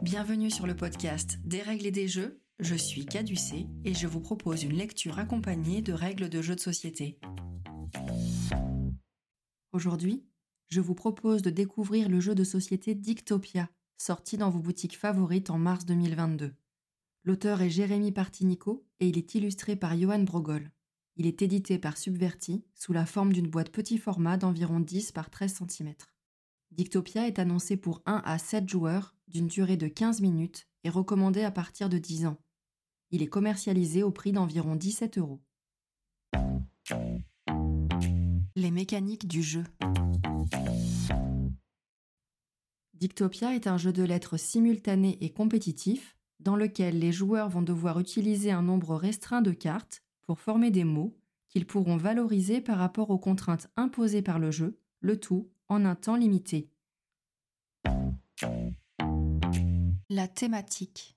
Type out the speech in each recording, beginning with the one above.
Bienvenue sur le podcast « Des règles et des jeux ». Je suis Caducée et je vous propose une lecture accompagnée de règles de jeux de société. Aujourd'hui, je vous propose de découvrir le jeu de société Dictopia, sorti dans vos boutiques favorites en mars 2022. L'auteur est Jérémy Partinico et il est illustré par Yohann Brogol. Il est édité par Subverti sous la forme d'une boîte petit format d'environ 10 par 13 cm. Dictopia est annoncé pour 1 à 7 joueurs, d'une durée de 15 minutes et recommandé à partir de 10 ans. Il est commercialisé au prix d'environ 17 €. Les mécaniques du jeu. Dictopia est un jeu de lettres simultané et compétitif, dans lequel les joueurs vont devoir utiliser un nombre restreint de cartes pour former des mots qu'ils pourront valoriser par rapport aux contraintes imposées par le jeu, le tout en un temps limité. La thématique.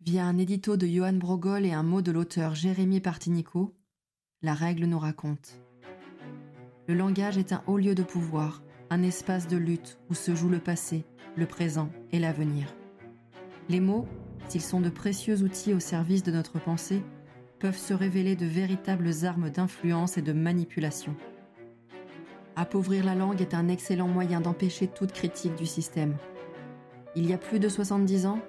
Via un édito de Yohann Brogol et un mot de l'auteur Jérémy Partinico, la règle nous raconte. Le langage est un haut lieu de pouvoir, un espace de lutte où se joue le passé, le présent et l'avenir. Les mots, s'ils sont de précieux outils au service de notre pensée, peuvent se révéler de véritables armes d'influence et de manipulation. Appauvrir la langue est un excellent moyen d'empêcher toute critique du système. Il y a plus de 70 ans,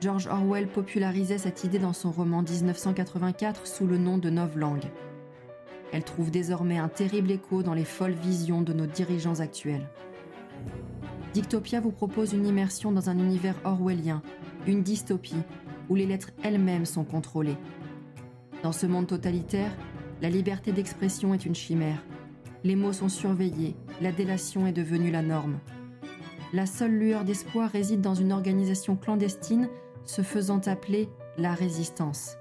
George Orwell popularisait cette idée dans son roman 1984 sous le nom de novlangue. Elle trouve désormais un terrible écho dans les folles visions de nos dirigeants actuels. Dictopia vous propose une immersion dans un univers orwellien, une dystopie, où les lettres elles-mêmes sont contrôlées. Dans ce monde totalitaire, la liberté d'expression est une chimère. Les mots sont surveillés, la délation est devenue la norme. La seule lueur d'espoir réside dans une organisation clandestine se faisant appeler la Résistance.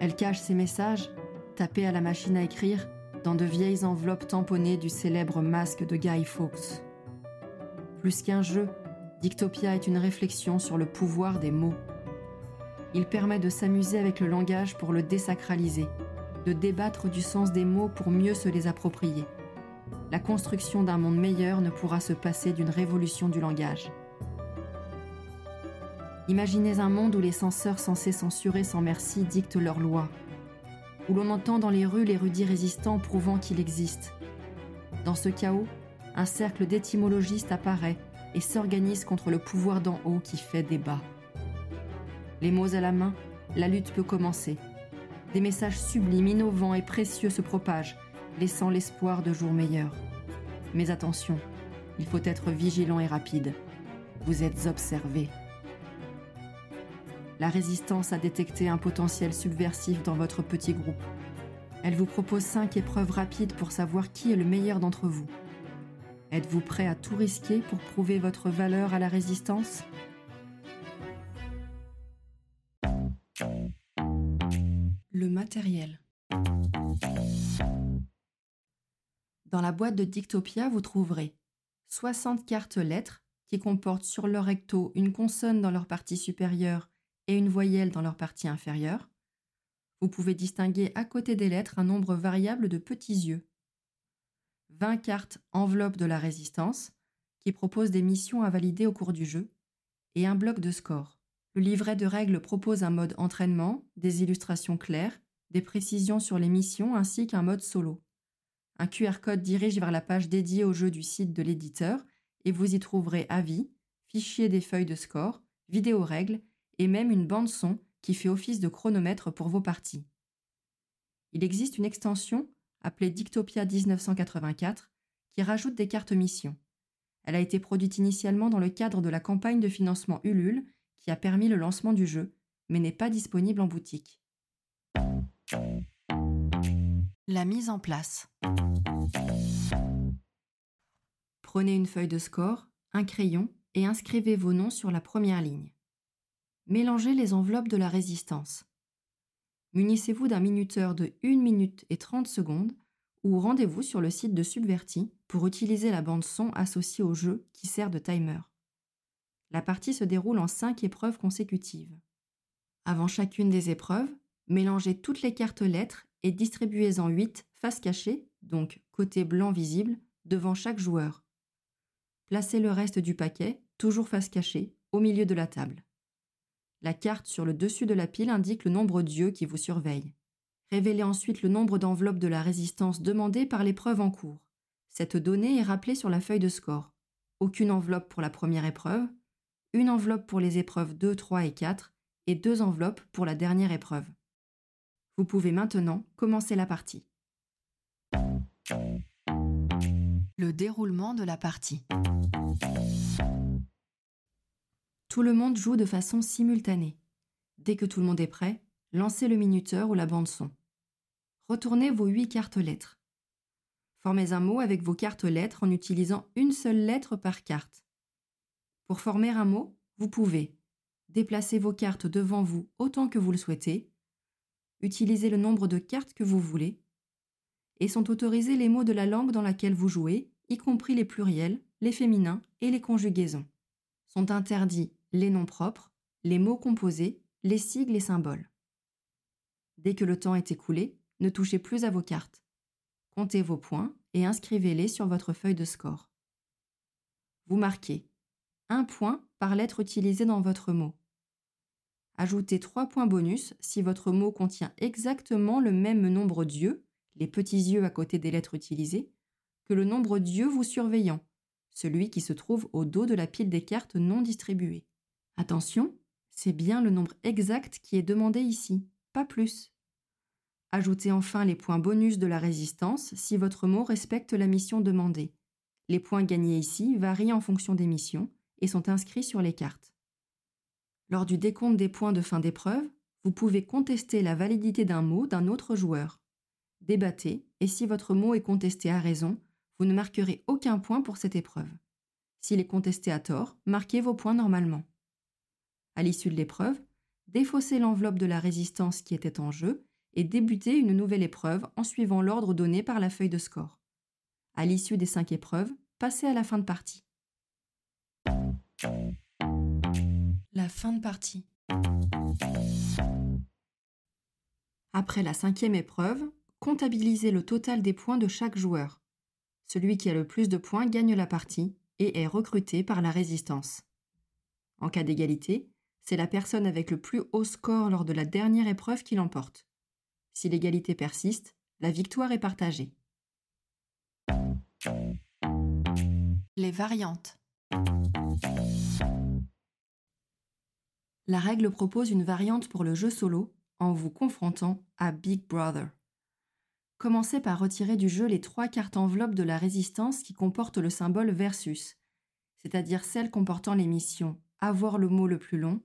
Elle cache ses messages, tapés à la machine à écrire, dans de vieilles enveloppes tamponnées du célèbre masque de Guy Fawkes. Plus qu'un jeu, Dictopia est une réflexion sur le pouvoir des mots. Il permet de s'amuser avec le langage pour le désacraliser, de débattre du sens des mots pour mieux se les approprier. La construction d'un monde meilleur ne pourra se passer d'une révolution du langage. Imaginez un monde où les censeurs censés censurer sans merci dictent leurs lois, où l'on entend dans les rues les érudits résistants prouvant qu'il existe. Dans ce chaos, un cercle d'étymologistes apparaît et s'organise contre le pouvoir d'en haut qui fait débat. Les mots à la main, la lutte peut commencer. Des messages sublimes, innovants et précieux se propagent, laissant l'espoir de jours meilleurs. Mais attention, il faut être vigilant et rapide. Vous êtes observé. La Résistance a détecté un potentiel subversif dans votre petit groupe. Elle vous propose 5 épreuves rapides pour savoir qui est le meilleur d'entre vous. Êtes-vous prêt à tout risquer pour prouver votre valeur à la Résistance ? Le matériel. Dans la boîte de Dictopia, vous trouverez 60 cartes lettres qui comportent sur leur recto une consonne dans leur partie supérieure et une voyelle dans leur partie inférieure. Vous pouvez distinguer à côté des lettres un nombre variable de petits yeux. 20 cartes enveloppes de la Résistance qui proposent des missions à valider au cours du jeu et un bloc de score. Le livret de règles propose un mode entraînement, des illustrations claires, des précisions sur les missions ainsi qu'un mode solo. Un QR code dirige vers la page dédiée au jeu du site de l'éditeur et vous y trouverez avis, fichier des feuilles de score, vidéo règles et même une bande son qui fait office de chronomètre pour vos parties. Il existe une extension appelée Dictopia 1984 qui rajoute des cartes missions. Elle a été produite initialement dans le cadre de la campagne de financement Ulule qui a permis le lancement du jeu, mais n'est pas disponible en boutique. La mise en place. Prenez une feuille de score, un crayon et inscrivez vos noms sur la première ligne. Mélangez les enveloppes de la Résistance. Munissez-vous d'un minuteur de 1 minute et 30 secondes ou rendez-vous sur le site de Subverti pour utiliser la bande son associée au jeu qui sert de timer. La partie se déroule en 5 épreuves consécutives. Avant chacune des épreuves, mélangez toutes les cartes lettres et distribuez-en 8 face cachée, donc côté blanc visible, devant chaque joueur. Placez le reste du paquet, toujours face cachée, au milieu de la table. La carte sur le dessus de la pile indique le nombre d'yeux qui vous surveillent. Révélez ensuite le nombre d'enveloppes de la résistance demandée par l'épreuve en cours. Cette donnée est rappelée sur la feuille de score. Aucune enveloppe pour la première épreuve, une enveloppe pour les épreuves 2, 3 et 4 et 2 enveloppes pour la dernière épreuve. Vous pouvez maintenant commencer la partie. Le déroulement de la partie. Tout le monde joue de façon simultanée. Dès que tout le monde est prêt, lancez le minuteur ou la bande-son. Retournez vos 8 cartes lettres. Formez un mot avec vos cartes lettres en utilisant une seule lettre par carte. Pour former un mot, vous pouvez déplacer vos cartes devant vous autant que vous le souhaitez, utiliser le nombre de cartes que vous voulez, et sont autorisés les mots de la langue dans laquelle vous jouez, y compris les pluriels, les féminins et les conjugaisons. Sont interdits les noms propres, les mots composés, les sigles et symboles. Dès que le temps est écoulé, ne touchez plus à vos cartes. Comptez vos points et inscrivez-les sur votre feuille de score. Vous marquez 1 point par lettre utilisée dans votre mot. Ajoutez 3 points bonus si votre mot contient exactement le même nombre d'yeux, les petits yeux à côté des lettres utilisées, que le nombre d'yeux vous surveillant, celui qui se trouve au dos de la pile des cartes non distribuées. Attention, c'est bien le nombre exact qui est demandé ici, pas plus. Ajoutez enfin les points bonus de la résistance si votre mot respecte la mission demandée. Les points gagnés ici varient en fonction des missions et sont inscrits sur les cartes. Lors du décompte des points de fin d'épreuve, vous pouvez contester la validité d'un mot d'un autre joueur. Débattez, et si votre mot est contesté à raison, vous ne marquerez aucun point pour cette épreuve. S'il est contesté à tort, marquez vos points normalement. À l'issue de l'épreuve, défaussez l'enveloppe de la résistance qui était en jeu et débutez une nouvelle épreuve en suivant l'ordre donné par la feuille de score. À l'issue des 5 épreuves, passez à la fin de partie. La fin de partie. Après la 5e épreuve, comptabilisez le total des points de chaque joueur. Celui qui a le plus de points gagne la partie et est recruté par la résistance. En cas d'égalité, c'est la personne avec le plus haut score lors de la dernière épreuve qui l'emporte. Si l'égalité persiste, la victoire est partagée. Les variantes. La règle propose une variante pour le jeu solo en vous confrontant à Big Brother. Commencez par retirer du jeu les 3 cartes enveloppes de la résistance qui comportent le symbole versus, c'est-à-dire celles comportant les missions avoir le mot le plus long,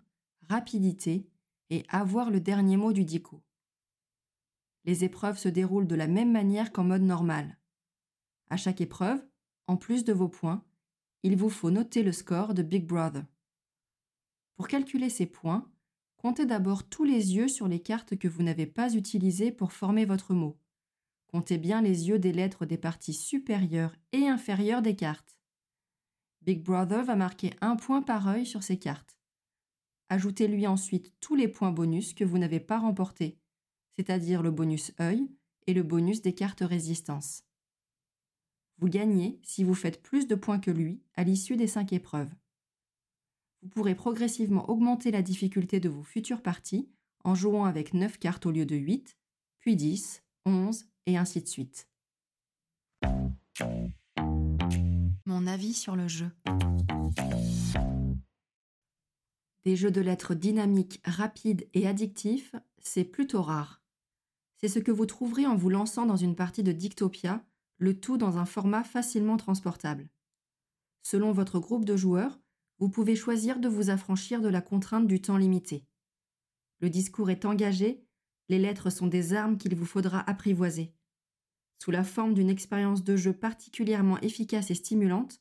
rapidité et avoir le dernier mot du dico. Les épreuves se déroulent de la même manière qu'en mode normal. À chaque épreuve, en plus de vos points, il vous faut noter le score de Big Brother. Pour calculer ces points, comptez d'abord tous les yeux sur les cartes que vous n'avez pas utilisées pour former votre mot. Comptez bien les yeux des lettres des parties supérieures et inférieures des cartes. Big Brother va marquer 1 point par œil sur ces cartes. Ajoutez-lui ensuite tous les points bonus que vous n'avez pas remportés, c'est-à-dire le bonus œil et le bonus des cartes résistance. Vous gagnez si vous faites plus de points que lui à l'issue des 5 épreuves. Vous pourrez progressivement augmenter la difficulté de vos futures parties en jouant avec 9 cartes au lieu de 8, puis 10, 11 et ainsi de suite. Mon avis sur le jeu. Des jeux de lettres dynamiques, rapides et addictifs, c'est plutôt rare. C'est ce que vous trouverez en vous lançant dans une partie de Dictopia, le tout dans un format facilement transportable. Selon votre groupe de joueurs, vous pouvez choisir de vous affranchir de la contrainte du temps limité. Le discours est engagé, les lettres sont des armes qu'il vous faudra apprivoiser. Sous la forme d'une expérience de jeu particulièrement efficace et stimulante,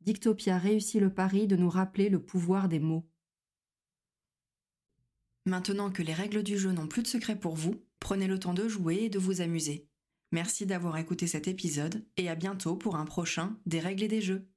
Dictopia réussit le pari de nous rappeler le pouvoir des mots. Maintenant que les règles du jeu n'ont plus de secret pour vous, prenez le temps de jouer et de vous amuser. Merci d'avoir écouté cet épisode et à bientôt pour un prochain Des règles et des jeux.